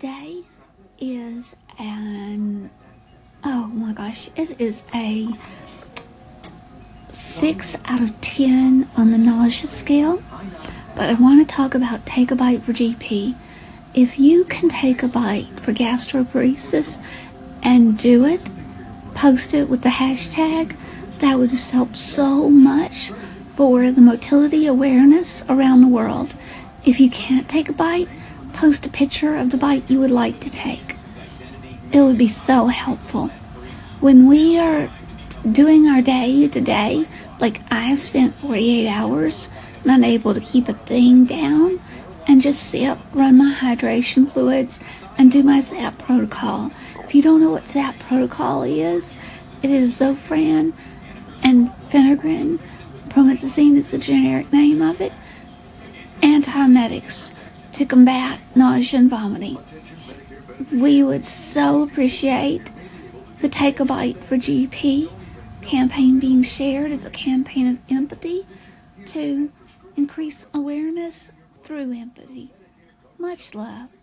Today is an, oh my gosh, it is a 6 out of 10 on the nausea scale, but I want to talk about Take a Bite for GP. If you can take a bite for gastroparesis and do it, post it with the hashtag, that would just help so much for the motility awareness around the world. If you can't take a bite, post a picture of the bite you would like to take. It would be so helpful. When we are doing our day today, like I've spent 48 hours not able to keep a thing down and just sip, run my hydration fluids, and do my ZAP protocol. If you don't know what ZAP protocol is, it is Zofran and Phenergan. Promethazine is the generic name of it. Antiemetics to combat nausea and vomiting. We would so appreciate the Take a Bite for GP campaign being shared as a campaign of empathy to increase awareness through empathy. Much love.